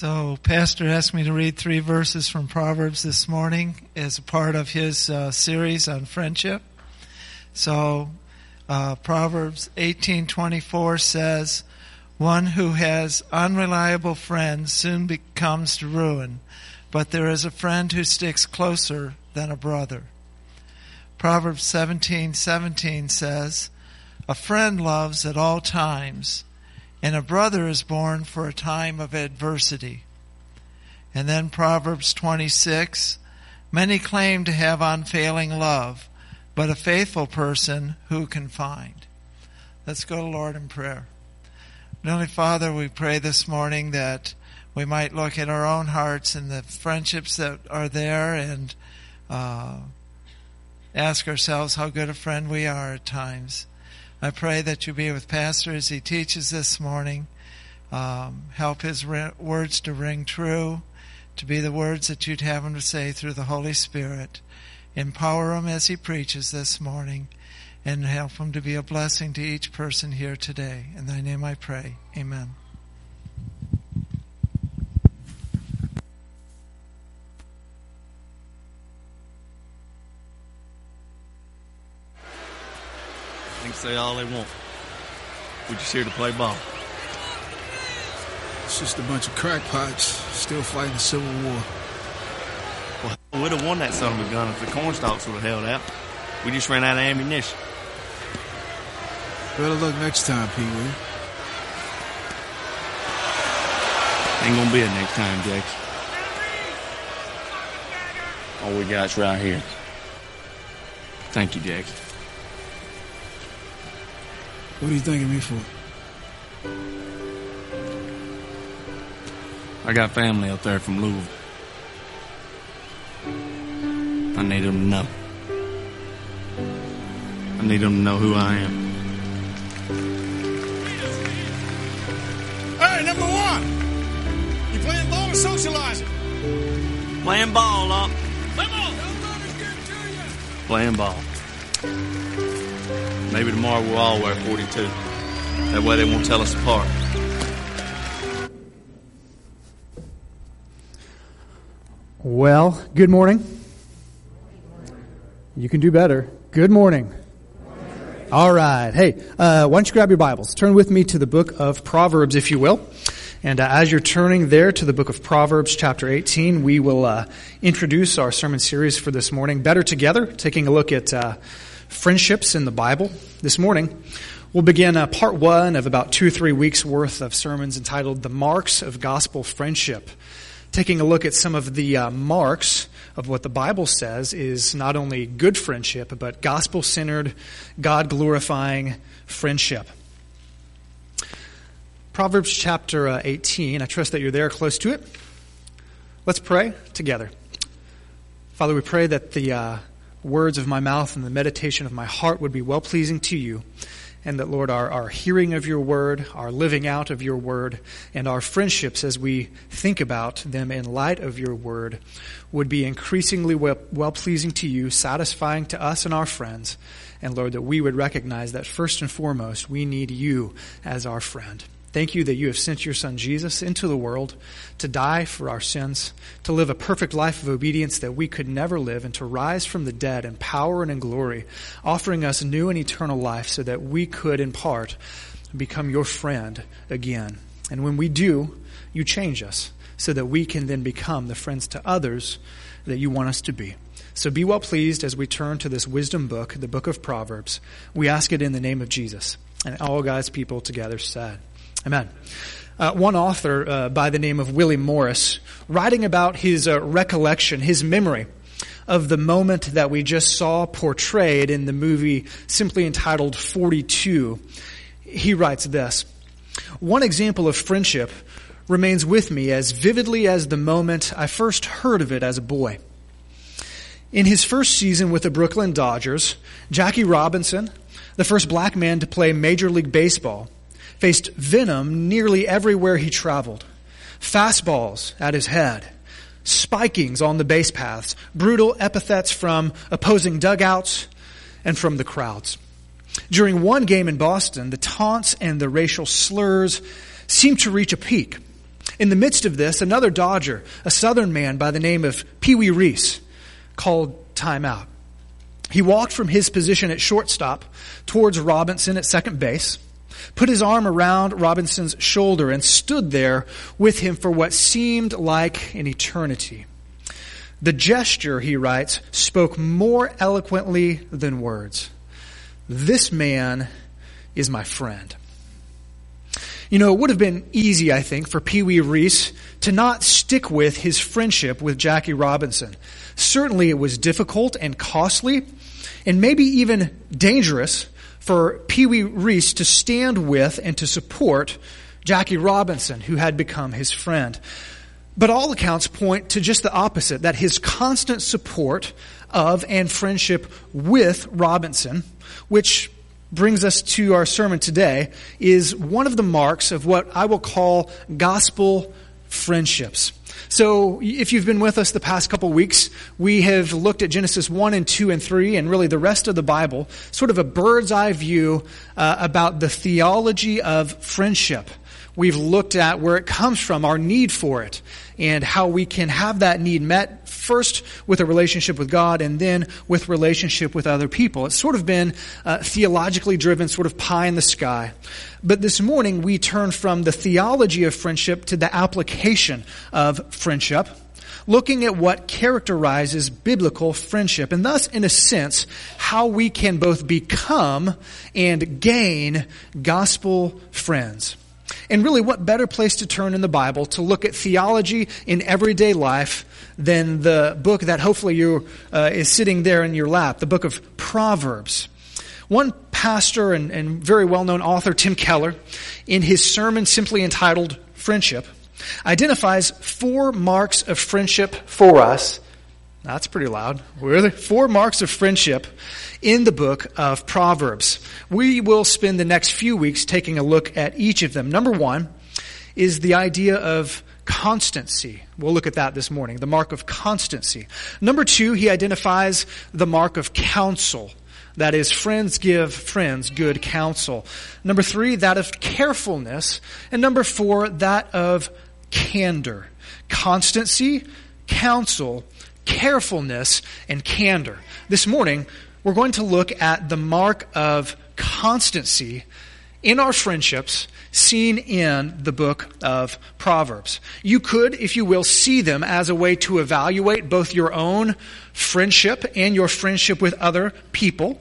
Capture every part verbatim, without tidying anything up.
So Pastor asked me to read three verses from Proverbs this morning as a part of his uh, series on friendship. So uh, Proverbs eighteen twenty-four says, "One who has unreliable friends soon becomes to ruin, but there is a friend who sticks closer than a brother." Proverbs seventeen seventeen says, "A friend loves at all times, and a brother is born for a time of adversity." And then Proverbs twenty-six, "Many claim to have unfailing love, but a faithful person who can find." Let's go to Lord in prayer. Heavenly Father, we pray this morning that we might look at our own hearts and the friendships that are there and uh, ask ourselves how good a friend we are at times. I pray that you be with Pastor as he teaches this morning. Um, help his re- words to ring true, to be the words that you'd have him to say through the Holy Spirit. Empower him as he preaches this morning, and help him to be a blessing to each person here today. In thy name I pray. Amen. Say all they want. We're just here to play ball. It's just a bunch of crackpots still fighting the Civil War. Well, we'd have won that son of a gun if the cornstalks would have held out. We just ran out of ammunition. Better luck next time, Pee Wee. Ain't gonna be it next time, Jackie. All we got's right here. Thank you, Jackie. What are you thanking me for? I got family out there from Louisville. I need them to know. I need them to know who I am. Hey, number one! You playing ball or socializing? Playing ball, up. Come on! Don't let it get to you! Playing ball. Maybe tomorrow we'll all wear forty-two. That way they won't tell us apart. Well, good morning. You can do better. Good morning. All right. Hey, uh, why don't you grab your Bibles? Turn with me to the book of Proverbs, if you will. And uh, as you're turning there to the book of Proverbs, chapter eighteen, we will uh, introduce our sermon series for this morning, Better Together, taking a look at Uh, friendships in the Bible. This morning, we'll begin uh, part one of about two or three weeks' worth of sermons entitled The Marks of Gospel Friendship, taking a look at some of the uh, marks of what the Bible says is not only good friendship, but gospel-centered, God-glorifying friendship. Proverbs chapter uh, eighteen, I trust that you're there close to it. Let's pray together. Father, we pray that the Uh, words of my mouth and the meditation of my heart would be well-pleasing to you, and that, Lord, our, our hearing of your word, our living out of your word, and our friendships as we think about them in light of your word would be increasingly well, well-pleasing to you, satisfying to us and our friends, and, Lord, that we would recognize that first and foremost we need you as our friend. Thank you that you have sent your son Jesus into the world to die for our sins, to live a perfect life of obedience that we could never live, and to rise from the dead in power and in glory, offering us new and eternal life so that we could, in part, become your friend again. And when we do, you change us so that we can then become the friends to others that you want us to be. So be well pleased as we turn to this wisdom book, the book of Proverbs. We ask it in the name of Jesus. And all God's people together said, amen. Uh, one author uh, by the name of Willie Morris, writing about his uh, recollection, his memory of the moment that we just saw portrayed in the movie simply entitled forty-two, he writes this: "One example of friendship remains with me as vividly as the moment I first heard of it as a boy. In his first season with the Brooklyn Dodgers, Jackie Robinson, the first black man to play Major League Baseball, faced venom nearly everywhere he traveled. Fastballs at his head, spikings on the base paths, brutal epithets from opposing dugouts and from the crowds. During one game in Boston, the taunts and the racial slurs seemed to reach a peak. In the midst of this, another Dodger, a Southern man by the name of Pee Wee Reese, called timeout. He walked from his position at shortstop towards Robinson at second base, put his arm around Robinson's shoulder, and stood there with him for what seemed like an eternity. The gesture, he writes, spoke more eloquently than words. This man is my friend. You know, it would have been easy, I think, for Pee Wee Reese to not stick with his friendship with Jackie Robinson. Certainly it was difficult and costly, and maybe even dangerous for Pee Wee Reese to stand with and to support Jackie Robinson, who had become his friend. But all accounts point to just the opposite, that his constant support of and friendship with Robinson, which brings us to our sermon today, is one of the marks of what I will call gospel friendships. So if you've been with us the past couple weeks, we have looked at Genesis one and two and three and really the rest of the Bible, sort of a bird's eye view uh, about the theology of friendship. We've looked at where it comes from, our need for it, and how we can have that need met first with a relationship with God and then with relationship with other people. It's sort of been uh, theologically driven, sort of pie in the sky. But this morning we turn from the theology of friendship to the application of friendship, looking at what characterizes biblical friendship, and thus, in a sense, how we can both become and gain gospel friends. And really, what better place to turn in the Bible to look at theology in everyday life than the book that hopefully you uh, is sitting there in your lap, the book of Proverbs. One pastor and, and very well-known author, Tim Keller, in his sermon simply entitled Friendship, identifies four marks of friendship for us. That's pretty loud. Really? Four marks of friendship in the book of Proverbs. We will spend the next few weeks taking a look at each of them. Number one is the idea of constancy. We'll look at that this morning, the mark of constancy. Number two, he identifies the mark of counsel. That is, friends give friends good counsel. Number three, that of carefulness. And number four, that of candor. Constancy, counsel, carefulness, and candor. This morning, we're going to look at the mark of constancy in our friendships seen in the book of Proverbs. You could, if you will, see them as a way to evaluate both your own friendship and your friendship with other people.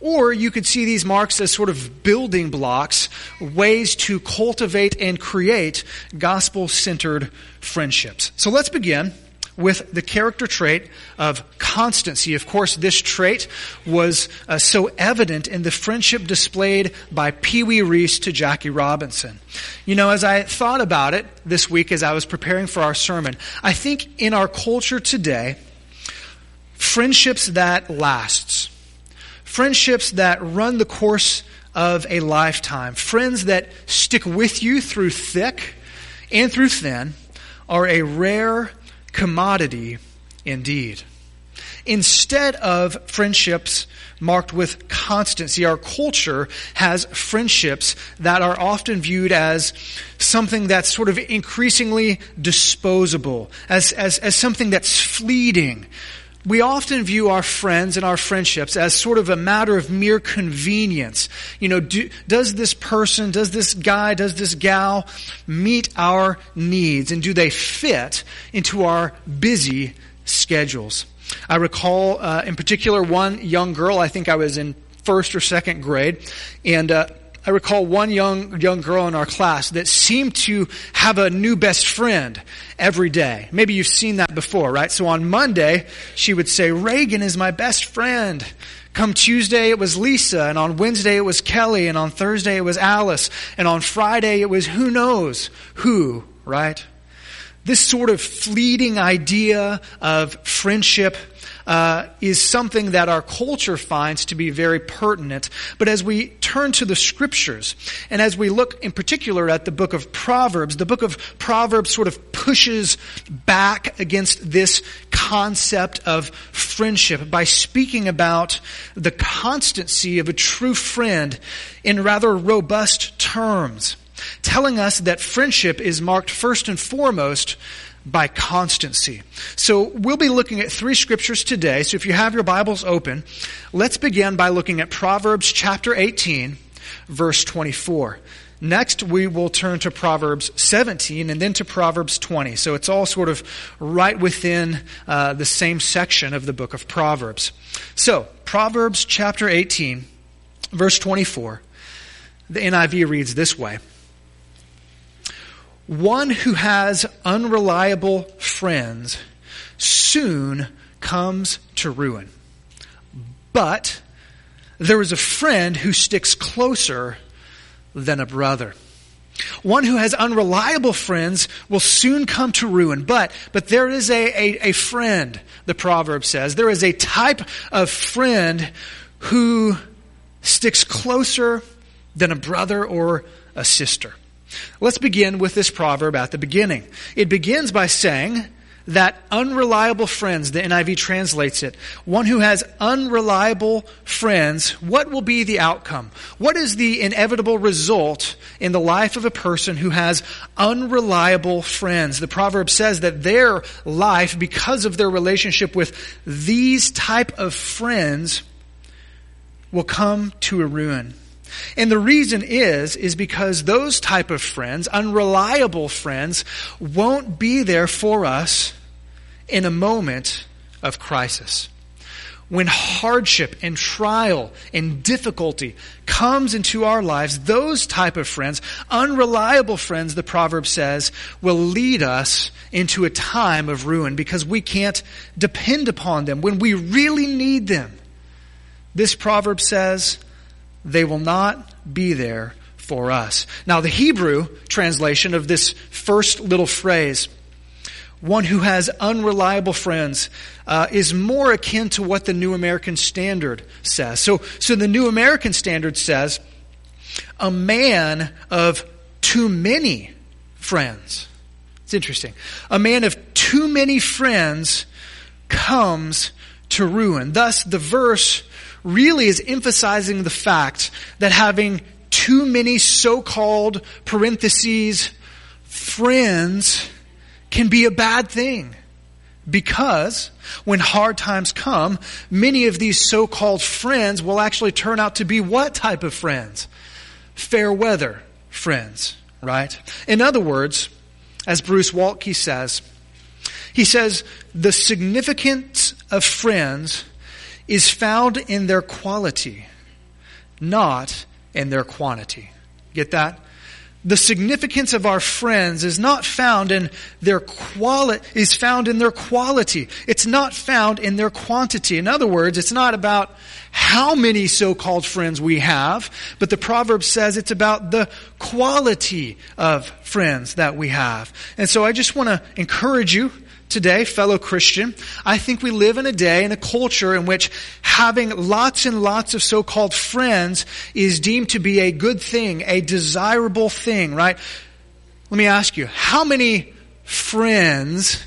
Or you could see these marks as sort of building blocks, ways to cultivate and create gospel-centered friendships. So let's begin with the character trait of constancy. Of course, this trait was uh, so evident in the friendship displayed by Pee Wee Reese to Jackie Robinson. You know, as I thought about it this week as I was preparing for our sermon, I think in our culture today, friendships that lasts, friendships that run the course of a lifetime, friends that stick with you through thick and through thin are a rare commodity indeed. Instead of friendships marked with constancy, our culture has friendships that are often viewed as something that's sort of increasingly disposable, as, as, as something that's fleeting. We often view our friends and our friendships as sort of a matter of mere convenience. You know, do, does this person, does this guy, does this gal meet our needs? And do they fit into our busy schedules? I recall, uh, in particular, one young girl. I think I was in first or second grade. And uh, I recall one young young girl in our class that seemed to have a new best friend every day. Maybe you've seen that before, right? So on Monday, she would say, "Reagan is my best friend." Come Tuesday, it was Lisa, and on Wednesday, it was Kelly, and on Thursday, it was Alice, and on Friday, it was who knows who, right? This sort of fleeting idea of friendship Uh, is something that our culture finds to be very pertinent. But as we turn to the scriptures, and as we look in particular at the book of Proverbs, the book of Proverbs sort of pushes back against this concept of friendship by speaking about the constancy of a true friend in rather robust terms. telling us that friendship is marked first and foremost by constancy. So we'll be looking at three scriptures today. So if you have your Bibles open, let's begin by looking at Proverbs chapter eighteen, verse twenty-four. Next, we will turn to Proverbs seventeen and then to Proverbs twenty. So it's all sort of right within uh, the same section of the book of Proverbs. So, Proverbs chapter eighteen, verse twenty-four. The N I V reads this way. One who has unreliable friends soon comes to ruin. But there is a friend who sticks closer than a brother. One who has unreliable friends will soon come to ruin. But but there is a, a, a friend, the proverb says. There is a type of friend who sticks closer than a brother or a sister. Let's begin with this proverb at the beginning. It begins by saying that unreliable friends, the N I V translates it, one who has unreliable friends, what will be the outcome? What is the inevitable result in the life of a person who has unreliable friends? The proverb says that their life, because of their relationship with these type of friends, will come to a ruin. And the reason is, is because those type of friends, unreliable friends, won't be there for us in a moment of crisis. When hardship and trial and difficulty comes into our lives, those type of friends, unreliable friends, the proverb says, will lead us into a time of ruin because we can't depend upon them when we really need them. This proverb says, they will not be there for us. Now, the Hebrew translation of this first little phrase, one who has unreliable friends, uh, is more akin to what the New American Standard says. So, so the New American Standard says, a man of too many friends. It's interesting. A man of too many friends comes to ruin. Thus, the verse really is emphasizing the fact that having too many so-called parentheses friends can be a bad thing. Because when hard times come, many of these so-called friends will actually turn out to be what type of friends? Fair weather friends, right? In other words, as Bruce Waltke says, he says, the significance of friends is found in their quality, not in their quantity. Get that? The significance of our friends is not found in their quality, is found in their quality. It's not found in their quantity. In other words, it's not about how many so-called friends we have, but the proverb says it's about the quality of friends that we have. And so I just want to encourage you today, fellow Christian, I think we live in a day, in a culture in which having lots and lots of so-called friends is deemed to be a good thing, a desirable thing, right? Let me ask you, how many friends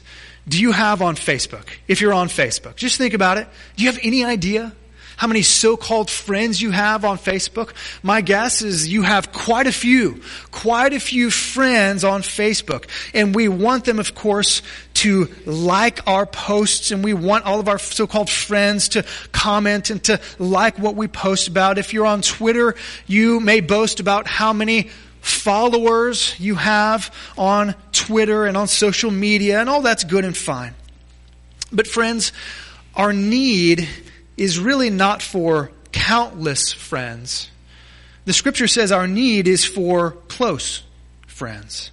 do you have on Facebook? If you're on Facebook, just think about it. Do you have any idea how many so-called friends you have on Facebook? My guess is you have quite a few, quite a few friends on Facebook. And we want them, of course, to like our posts, and we want all of our so-called friends to comment and to like what we post about. If you're on Twitter, you may boast about how many followers you have on Twitter and on social media, and all that's good and fine. But friends, our need is really not for countless friends. The scripture says our need is for close friends.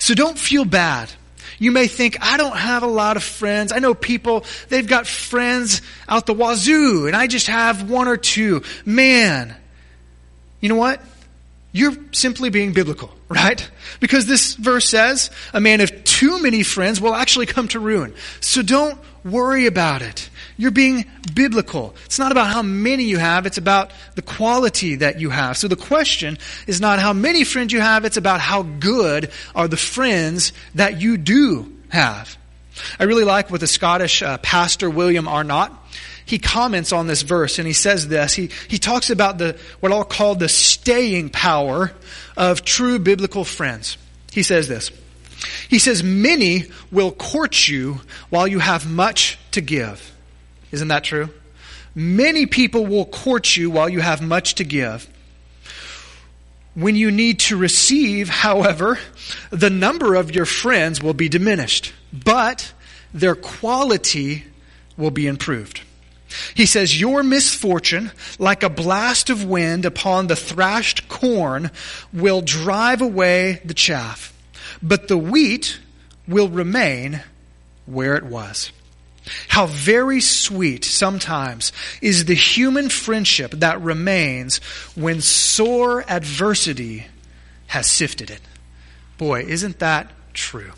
So don't feel bad. You may think, I don't have a lot of friends. I know people, they've got friends out the wazoo, and I just have one or two. Man, you know what? You're simply being biblical, right? Because this verse says a man of too many friends will actually come to ruin. So don't worry about it. You're being biblical. It's not about how many you have. It's about the quality that you have. So the question is not how many friends you have. It's about how good are the friends that you do have. I really like what the Scottish uh, pastor William Arnott he comments on this verse, and he says this. He, he talks about the what I'll call the staying power of true biblical friends. He says this. He says, many will court you while you have much to give. Isn't that true? Many people will court you while you have much to give. When you need to receive, however, the number of your friends will be diminished, but their quality will be improved. He says, your misfortune, like a blast of wind upon the thrashed corn, will drive away the chaff, but the wheat will remain where it was. How very sweet sometimes is the human friendship that remains when sore adversity has sifted it. Boy, isn't that true?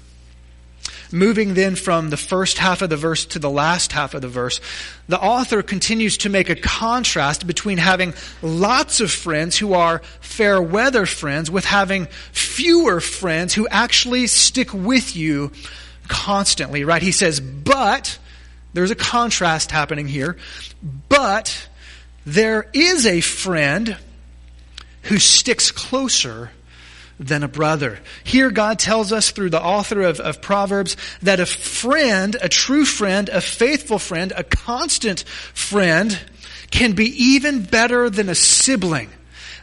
Moving then from the first half of the verse to the last half of the verse, the author continues to make a contrast between having lots of friends who are fair weather friends with having fewer friends who actually stick with you constantly, right? He says, but there's a contrast happening here, but there is a friend who sticks closer than a brother. Here God tells us through the author of, of Proverbs that a friend, a true friend, a faithful friend, a constant friend can be even better than a sibling.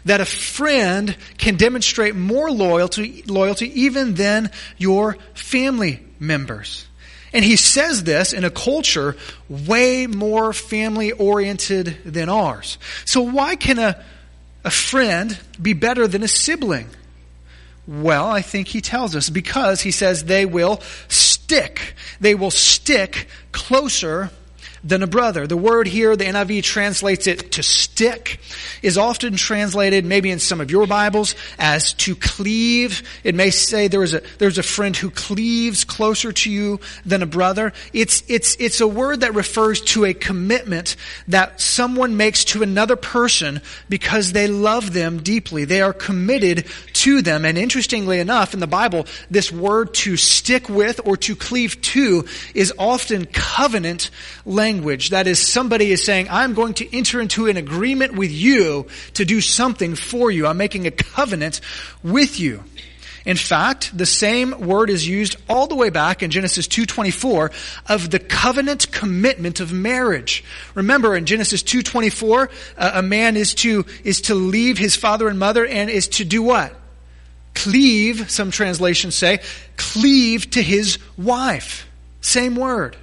That a friend can demonstrate more loyalty, loyalty even than your family members. And he says this in a culture way more family-oriented than ours. So why can a, a friend be better than a sibling? Well, I think he tells us because he says they will stick. They will stick closer than a brother. The word here, the N I V translates it to stick, is often translated maybe in some of your Bibles as to cleave. It may say there is a, there's a friend who cleaves closer to you than a brother. It's, it's, it's a word that refers to a commitment that someone makes to another person because they love them deeply. They are committed to them. And interestingly enough, in the Bible, this word to stick with or to cleave to is often covenant language. That is, somebody is saying, I'm going to enter into an agreement with you to do something for you. I'm making a covenant with you. In fact, the same word is used all the way back in Genesis two twenty-four of the covenant commitment of marriage. Remember, in Genesis two twenty-four, a man is to, is to leave his father and mother and is to do what? Cleave, some translations say, cleave to his wife. Same word.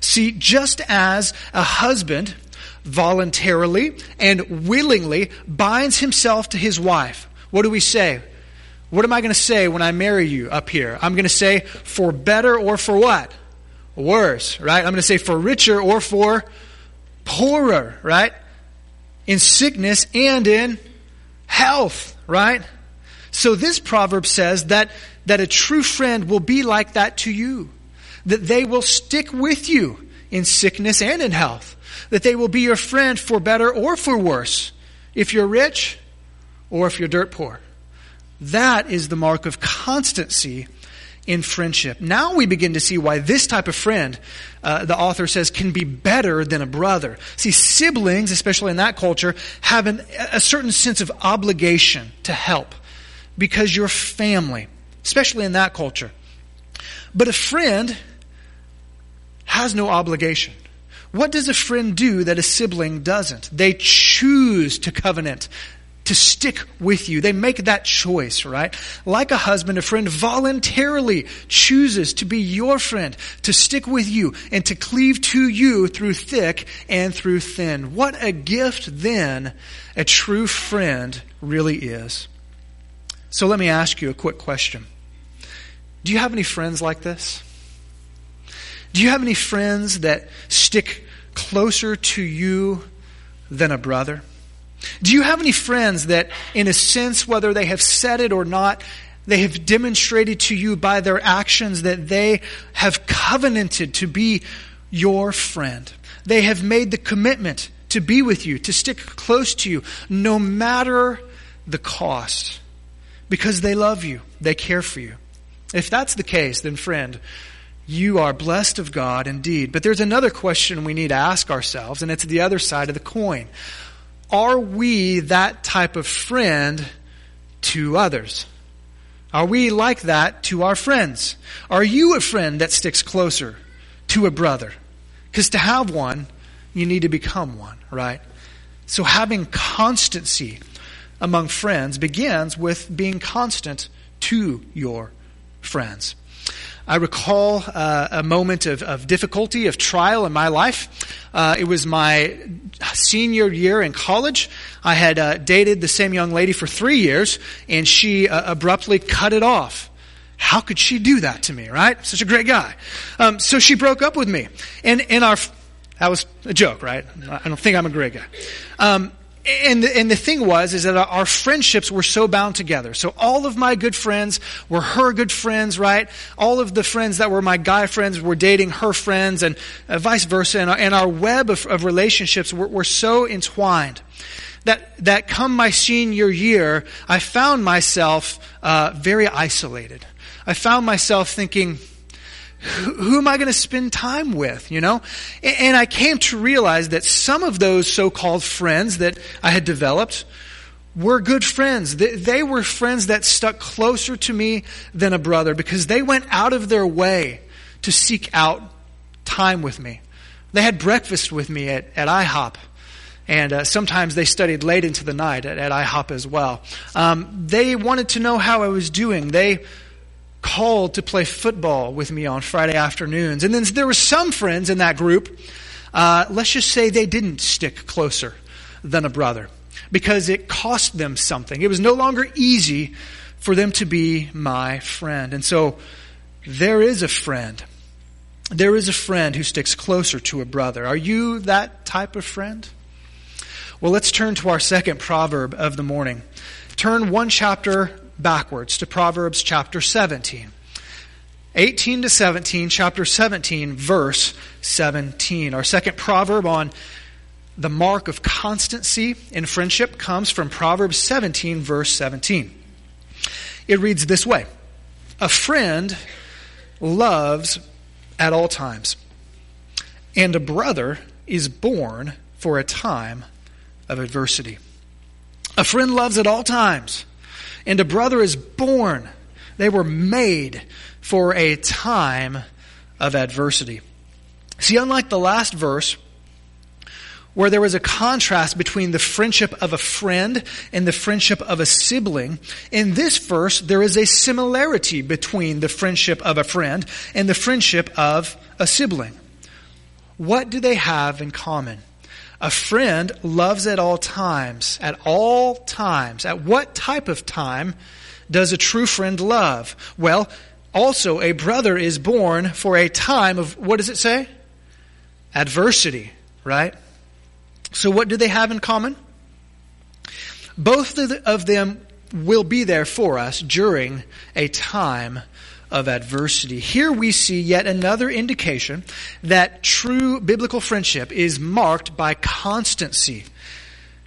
See, just as a husband voluntarily and willingly binds himself to his wife, what do we say? What am I going to say when I marry you up here? I'm going to say for better or for what? Worse, right? I'm going to say for richer or for poorer, right? In sickness and in health, right? So this proverb says that, that a true friend will be like that to you. That they will stick with you in sickness and in health. That they will be your friend for better or for worse. If you're rich or if you're dirt poor. That is the mark of constancy in friendship. Now we begin to see why this type of friend, uh, the author says, can be better than a brother. See, siblings, especially in that culture, have an, a certain sense of obligation to help because you're family, especially in that culture. But a friend has no obligation. What does a friend do that a sibling doesn't? They choose to covenant, to stick with you. They make that choice, right? Like a husband, a friend voluntarily chooses to be your friend, to stick with you, and to cleave to you through thick and through thin. What a gift then a true friend really is. So let me ask you a quick question. Do you have any friends like this? Do you have any friends that stick closer to you than a brother? Do you have any friends that, in a sense, whether they have said it or not, they have demonstrated to you by their actions that they have covenanted to be your friend? They have made the commitment to be with you, to stick close to you, no matter the cost, because they love you, they care for you. If that's the case, then friend, You are blessed of God indeed. But there's another question we need to ask ourselves, and it's the other side of the coin. Are we that type of friend to others? Are we like that to our friends? Are you a friend that sticks closer to a brother? Because to have one, you need to become one, right? So having constancy among friends begins with being constant to your friends. I recall uh, a moment of, of difficulty, of trial in my life. Uh, it was my senior year in college. I had uh, dated the same young lady for three years, and she uh, abruptly cut it off. How could she do that to me, right? Such a great guy. Um, so she broke up with me. And, and our, that was a joke, right? I don't think I'm a great guy. Um, And the, and the thing was, is that our friendships were so bound together. So all of my good friends were her good friends, right? All of the friends that were my guy friends were dating her friends, and uh, vice versa. And our, and our web of, of relationships were, were so entwined that, that come my senior year, I found myself uh, very isolated. I found myself thinking, who am I going to spend time with, you know? And I came to realize that some of those so-called friends that I had developed were good friends. They were friends that stuck closer to me than a brother because they went out of their way to seek out time with me. They had breakfast with me at, at I hop. And uh, sometimes they studied late into the night at, at I hop as well. Um, they wanted to know how I was doing. They called to play football with me on Friday afternoons. And then there were some friends in that group, uh, let's just say they didn't stick closer than a brother because it cost them something. It was no longer easy for them to be my friend. And so there is a friend. There is a friend who sticks closer to a brother. Are you that type of friend? Well, let's turn to our second proverb of the morning. Turn one chapter backwards to Proverbs chapter seventeen. eighteen to seventeen, chapter seventeen, verse seventeen. Our second proverb on the mark of constancy in friendship comes from Proverbs seventeen, verse seventeen. It reads this way: a friend loves at all times, and a brother is born for a time of adversity. A friend loves at all times, and a brother is born. They were made for a time of adversity. See, unlike the last verse, where there was a contrast between the friendship of a friend and the friendship of a sibling, in this verse, there is a similarity between the friendship of a friend and the friendship of a sibling. What do they have in common? A friend loves at all times, at all times. At what type of time does a true friend love? Well, also a brother is born for a time of, what does it say? Adversity, right? So what do they have in common? Both of them will be there for us during a time of adversity. Here we see yet another indication that true biblical friendship is marked by constancy.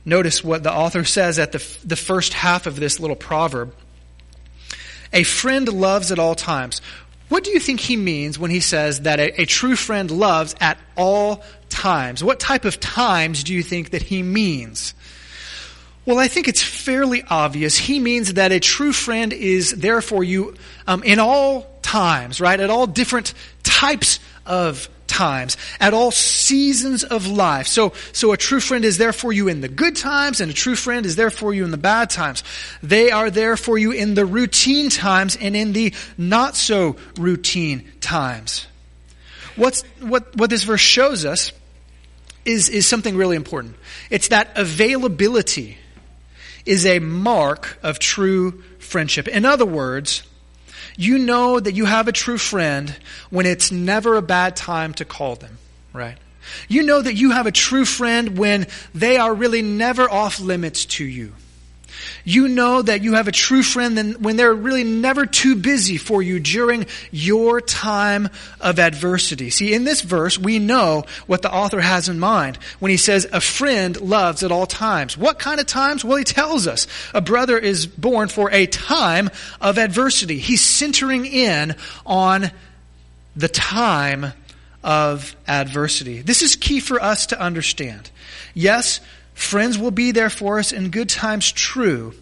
Notice what the author says at the, the first half of this little proverb. A friend loves at all times. What do you think he means when he says that a, a true friend loves at all times? What type of times do you think that he means? Well, I think it's fairly obvious. He means that a true friend is there for you um, in all times, right? At all different types of times, at all seasons of life. So, so a true friend is there for you in the good times, and a true friend is there for you in the bad times. They are there for you in the routine times and in the not so routine times. What's, what, what this verse shows us is, is something really important. It's that availability is a mark of true friendship. In other words, you know that you have a true friend when it's never a bad time to call them, right? You know that you have a true friend when they are really never off limits to you. You know that you have a true friend when they're really never too busy for you during your time of adversity. See, in this verse, we know what the author has in mind when he says a friend loves at all times. What kind of times? Well, he tells us a brother is born for a time of adversity. He's centering in on the time of adversity. This is key for us to understand. Yes, friends will be there for us in good times, true.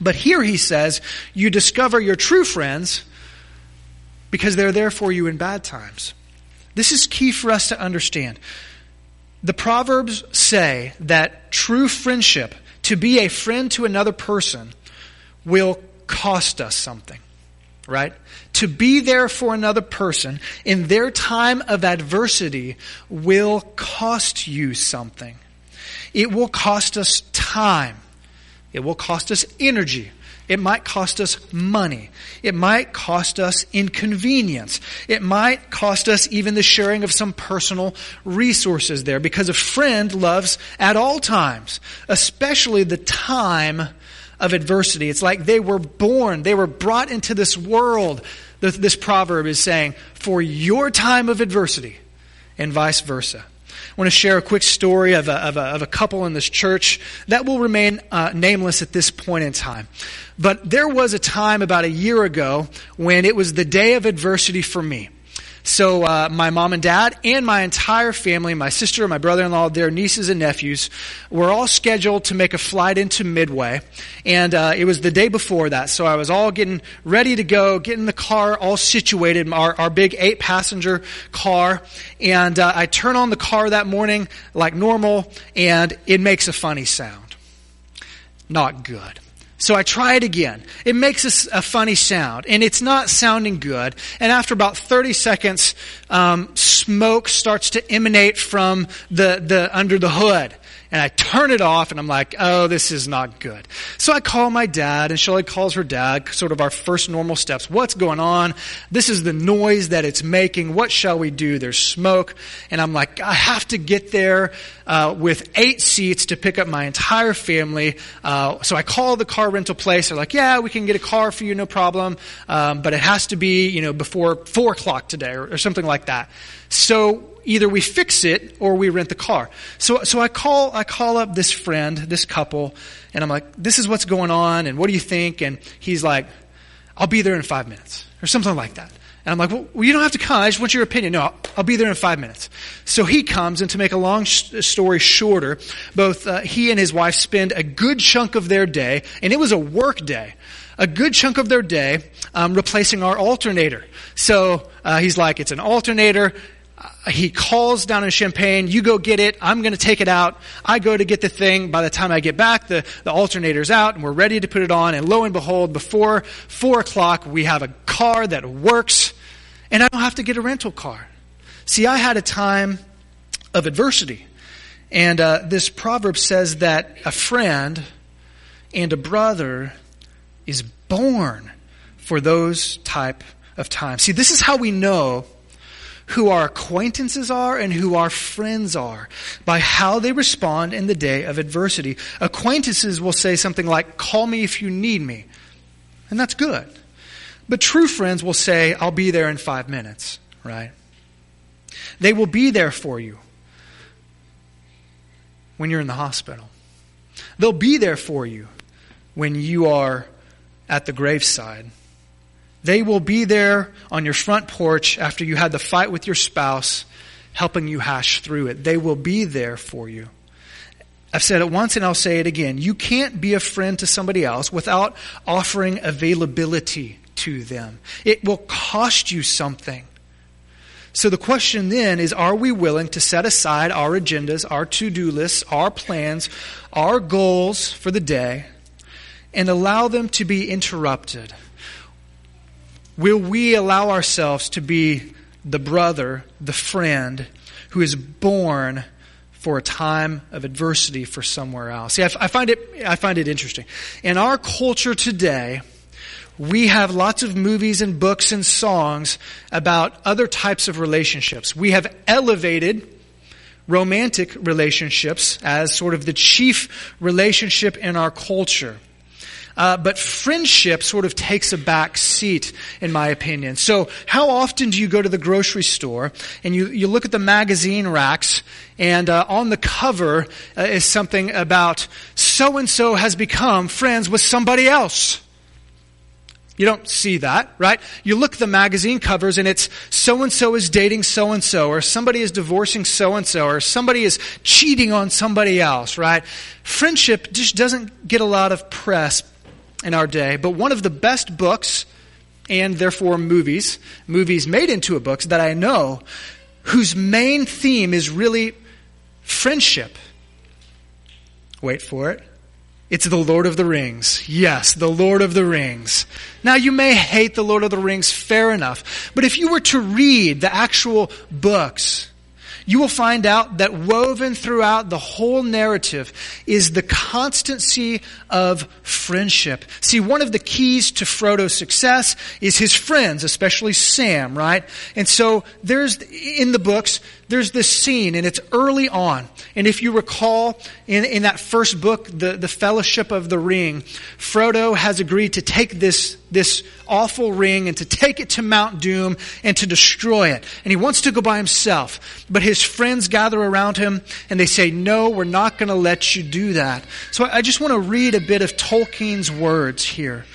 But here he says, you discover your true friends because they're there for you in bad times. This is key for us to understand. The Proverbs say that true friendship, to be a friend to another person, will cost us something, right? To be there for another person in their time of adversity will cost you something. It will cost us time. It will cost us energy. It might cost us money. It might cost us inconvenience. It might cost us even the sharing of some personal resources there, because a friend loves at all times, especially the time of adversity. It's like they were born, they were brought into this world, this proverb is saying, for your time of adversity, and vice versa. I want to share a quick story of a, of a, of a couple in this church that will remain uh, nameless at this point in time. But there was a time about a year ago when it was the day of adversity for me. So uh, my mom and dad and my entire family, my sister, my brother-in-law, their nieces and nephews, were all scheduled to make a flight into Midway. And uh, it was the day before that. So I was all getting ready to go, getting the car all situated, our, our big eight-passenger car. And uh, I turn on the car that morning like normal, and it makes a funny sound. Not good. So I try it again. It makes a, a funny sound, and it's not sounding good. And after about thirty seconds, um, smoke starts to emanate from the, the under the hood. And I turn it off, and I'm like, oh, this is not good. So I call my dad, and Shelley calls her dad, sort of our first normal steps. What's going on? This is the noise that it's making. What shall we do? There's smoke. And I'm like, I have to get there uh, with eight seats to pick up my entire family. Uh, so I call the car rental place. They're like, yeah, we can get a car for you, no problem. Um, but it has to be, you know, before four o'clock today or, or something like that. So either we fix it or we rent the car. So, so I call, I call up this friend, this couple, and I'm like, this is what's going on. And what do you think? And he's like, I'll be there in five minutes or something like that. And I'm like, well, you don't have to come. I just want your opinion. No, I'll, I'll be there in five minutes. So he comes, and to make a long sh- story shorter, both uh, he and his wife spend a good chunk of their day, and it was a work day, a good chunk of their day um, replacing our alternator. So uh, he's like, it's an alternator. He calls down in Champagne, you go get it, I'm going to take it out. I go to get the thing. By the time I get back, the, the alternator's out, and we're ready to put it on. And lo and behold, before four o'clock, we have a car that works, and I don't have to get a rental car. See, I had a time of adversity. And uh, this proverb says that a friend and a brother is born for those type of times. See, this is how we know who our acquaintances are and who our friends are, by how they respond in the day of adversity. Acquaintances will say something like, call me if you need me. And that's good. But true friends will say, I'll be there in five minutes, right? They will be there for you when you're in the hospital. They'll be there for you when you are at the graveside. They will be there on your front porch after you had the fight with your spouse, helping you hash through it. They will be there for you. I've said it once, and I'll say it again. You can't be a friend to somebody else without offering availability to them. It will cost you something. So the question then is, are we willing to set aside our agendas, our to-do lists, our plans, our goals for the day, and allow them to be interrupted? Will we allow ourselves to be the brother, the friend, who is born for a time of adversity for somewhere else? See, I, I find it, I find it interesting. In our culture today, we have lots of movies and books and songs about other types of relationships. We have elevated romantic relationships as sort of the chief relationship in our culture. Uh, but friendship sort of takes a back seat, in my opinion. So how often do you go to the grocery store and you, you look at the magazine racks, and uh, on the cover uh, is something about so-and-so has become friends with somebody else? You don't see that, right? You look at the magazine covers and it's so-and-so is dating so-and-so, or somebody is divorcing so-and-so, or somebody is cheating on somebody else, right? Friendship just doesn't get a lot of press in our day, but one of the best books, and therefore movies, movies made into a book that I know, whose main theme is really friendship. Wait for it. It's The Lord of the Rings. Yes, The Lord of the Rings. Now, you may hate The Lord of the Rings, fair enough, but if you were to read the actual books, you will find out that woven throughout the whole narrative is the constancy of friendship. See, one of the keys to Frodo's success is his friends, especially Sam, right? And so there's, in the books, there's this scene, and it's early on. And if you recall, in, in that first book, the, the Fellowship of the Ring, Frodo has agreed to take this, this awful ring and to take it to Mount Doom and to destroy it. And he wants to go by himself. But his friends gather around him, and they say, no, we're not going to let you do that. So I just want to read a bit of Tolkien's words here.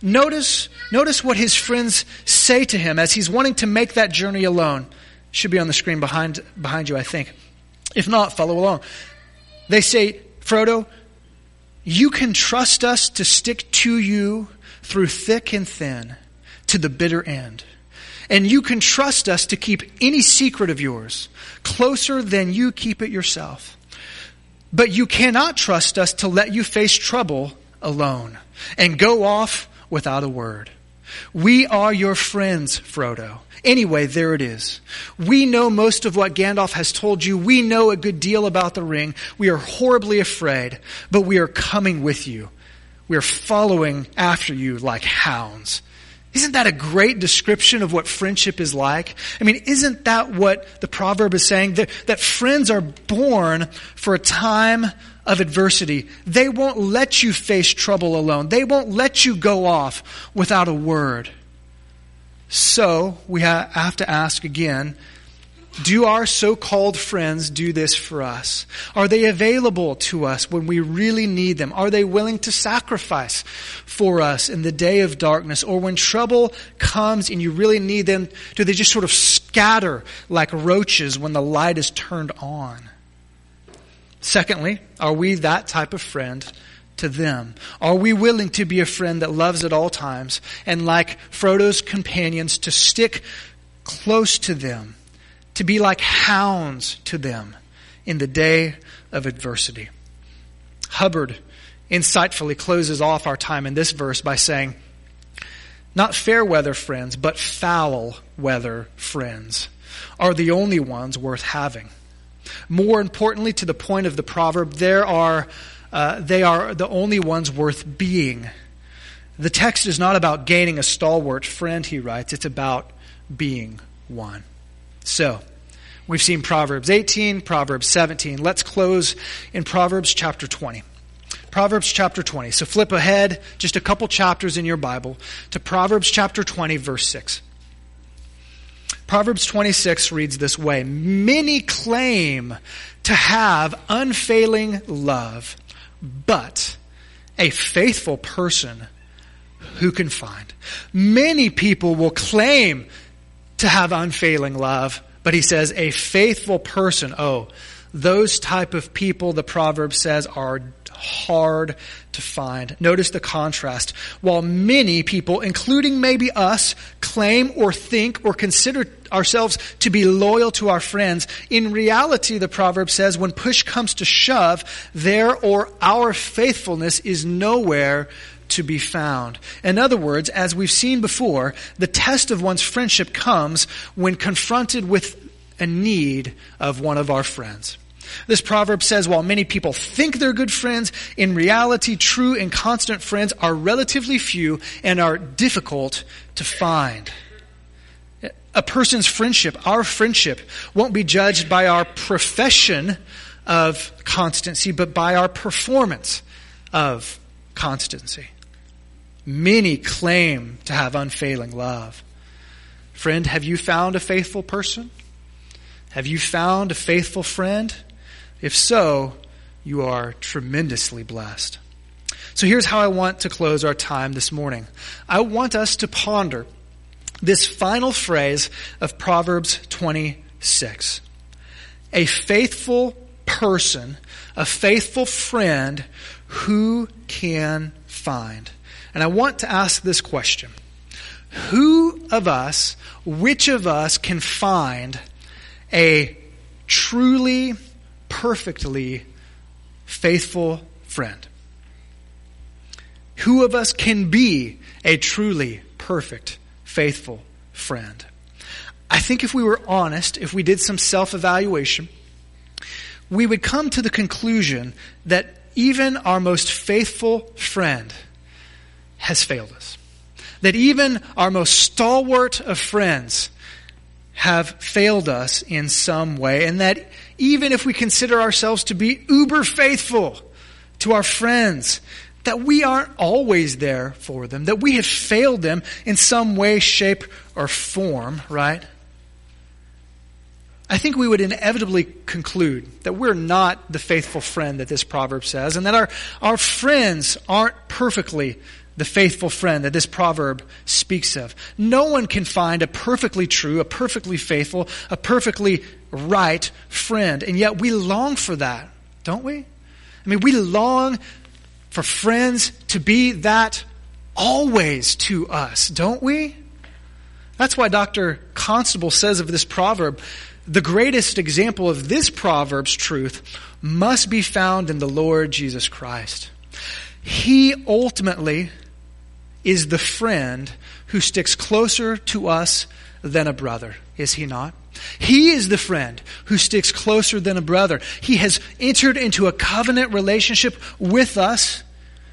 Notice, notice what his friends say to him as he's wanting to make that journey alone. Should be on the screen behind behind you, I think. If not, follow along. They say, Frodo, you can trust us to stick to you through thick and thin, to the bitter end. And you can trust us to keep any secret of yours closer than you keep it yourself. But you cannot trust us to let you face trouble alone and go off without a word. We are your friends, Frodo. Anyway, there it is. We know most of what Gandalf has told you. We know a good deal about the ring. We are horribly afraid, but we are coming with you. We are following after you like hounds. Isn't that a great description of what friendship is like? I mean, isn't that what the proverb is saying? That, that friends are born for a time of adversity. They won't let you face trouble alone. They won't let you go off without a word. So we ha- have to ask again, do our so-called friends do this for us? Are they available to us when we really need them? Are they willing to sacrifice for us in the day of darkness? Or when trouble comes and you really need them, do they just sort of scatter like roaches when the light is turned on? Secondly, are we that type of friend to them? Are we willing to be a friend that loves at all times and, like Frodo's companions, to stick close to them? To be like hounds to them in the day of adversity. Hubbard insightfully closes off our time in this verse by saying, not fair weather friends, but foul weather friends are the only ones worth having. More importantly, to the point of the proverb, there are uh, they are the only ones worth being. The text is not about gaining a stalwart friend, he writes. It's about being one. So, we've seen Proverbs eighteen, Proverbs seventeen. Let's close in Proverbs chapter twenty. Proverbs chapter twenty. So flip ahead just a couple chapters in your Bible to Proverbs chapter twenty, verse six. Proverbs twenty-six reads this way, many claim to have unfailing love, but a faithful person who can find? Many people will claim to have unfailing love, but he says a faithful person. Oh, those type of people, the proverb says, are hard to find. Notice the contrast. While many people, including maybe us, claim or think or consider ourselves to be loyal to our friends, in reality, the proverb says, when push comes to shove, their or our faithfulness is nowhere to be found. In other words, as we've seen before, the test of one's friendship comes when confronted with a need of one of our friends. This proverb says, while many people think they're good friends, in reality, true and constant friends are relatively few and are difficult to find. A person's friendship, our friendship, won't be judged by our profession of constancy, but by our performance of constancy. Many claim to have unfailing love. Friend, have you found a faithful person? Have you found a faithful friend? If so, you are tremendously blessed. So here's how I want to close our time this morning. I want us to ponder this final phrase of Proverbs twenty-six. A faithful person, a faithful friend, who can find? And I want to ask this question. Who of us, which of us can find a truly, perfectly faithful friend? Who of us can be a truly perfect, faithful friend? I think if we were honest, if we did some self-evaluation, we would come to the conclusion that even our most faithful friend has failed us. That even our most stalwart of friends have failed us in some way. And that even if we consider ourselves to be uber faithful to our friends, that we aren't always there for them. That we have failed them in some way, shape, or form, right? I think we would inevitably conclude that we're not the faithful friend that this proverb says, and that our, our friends aren't perfectly the faithful friend that this proverb speaks of. No one can find a perfectly true, a perfectly faithful, a perfectly right friend, and yet we long for that, don't we? I mean, we long for friends to be that always to us, don't we? That's why Doctor Constable says of this proverb, the greatest example of this proverb's truth must be found in the Lord Jesus Christ. He ultimately is the friend who sticks closer to us than a brother, is he not? He is the friend who sticks closer than a brother. He has entered into a covenant relationship with us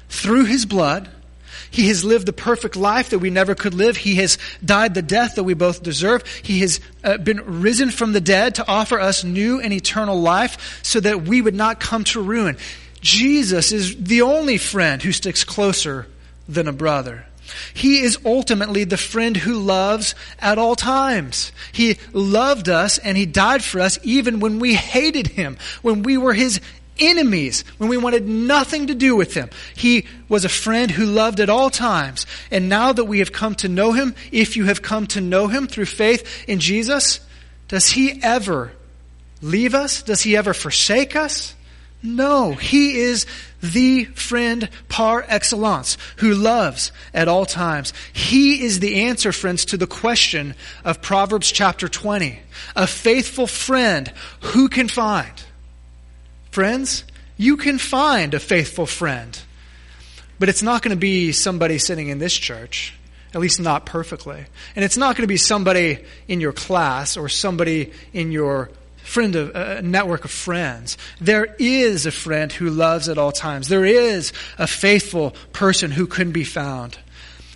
through his blood. He has lived the perfect life that we never could live. He has died the death that we both deserve. He has uh, been risen from the dead to offer us new and eternal life so that we would not come to ruin. Jesus is the only friend who sticks closer than a brother. He is ultimately the friend who loves at all times. He loved us and he died for us even when we hated him, when we were his enemies, when we wanted nothing to do with him. He was a friend who loved at all times. And now that we have come to know him, if you have come to know him through faith in Jesus, does he ever leave us? Does he ever forsake us? No, he is the friend par excellence who loves at all times. He is the answer, friends, to the question of Proverbs chapter twenty. A faithful friend who can find? Friends, you can find a faithful friend, but it's not going to be somebody sitting in this church, at least not perfectly. And it's not going to be somebody in your class or somebody in your friend of, uh, network of friends. There is a friend who loves at all times. There is a faithful person who can be found.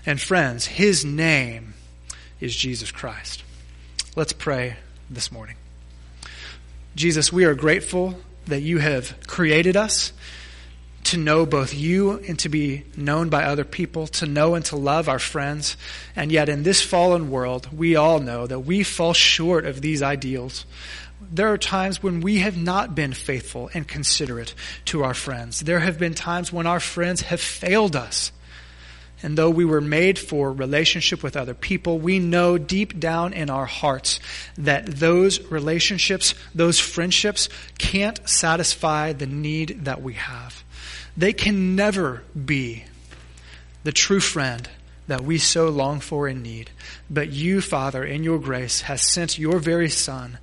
And friends, his name is Jesus Christ. Let's pray this morning. Jesus, we are grateful that you have created us to know both you and to be known by other people, to know and to love our friends. And yet in this fallen world, we all know that we fall short of these ideals. There are times when we have not been faithful and considerate to our friends. There have been times when our friends have failed us. And though we were made for relationship with other people, we know deep down in our hearts that those relationships, those friendships can't satisfy the need that we have. They can never be the true friend that we so long for and need. But you, Father, in your grace, has sent your very Son,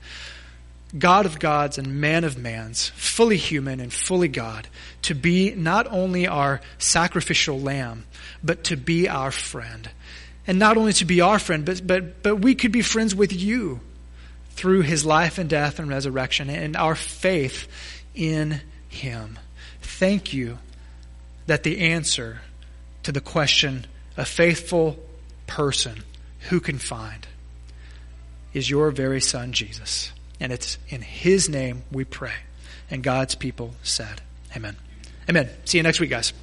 God of gods and man of mans, fully human and fully God, to be not only our sacrificial lamb, but to be our friend. And not only to be our friend, but but but we could be friends with you through his life and death and resurrection and our faith in him. Thank you that the answer to the question, a faithful person who can find, is your very Son, Jesus. And it's in his name we pray. And God's people said, amen. Amen. See you next week, guys.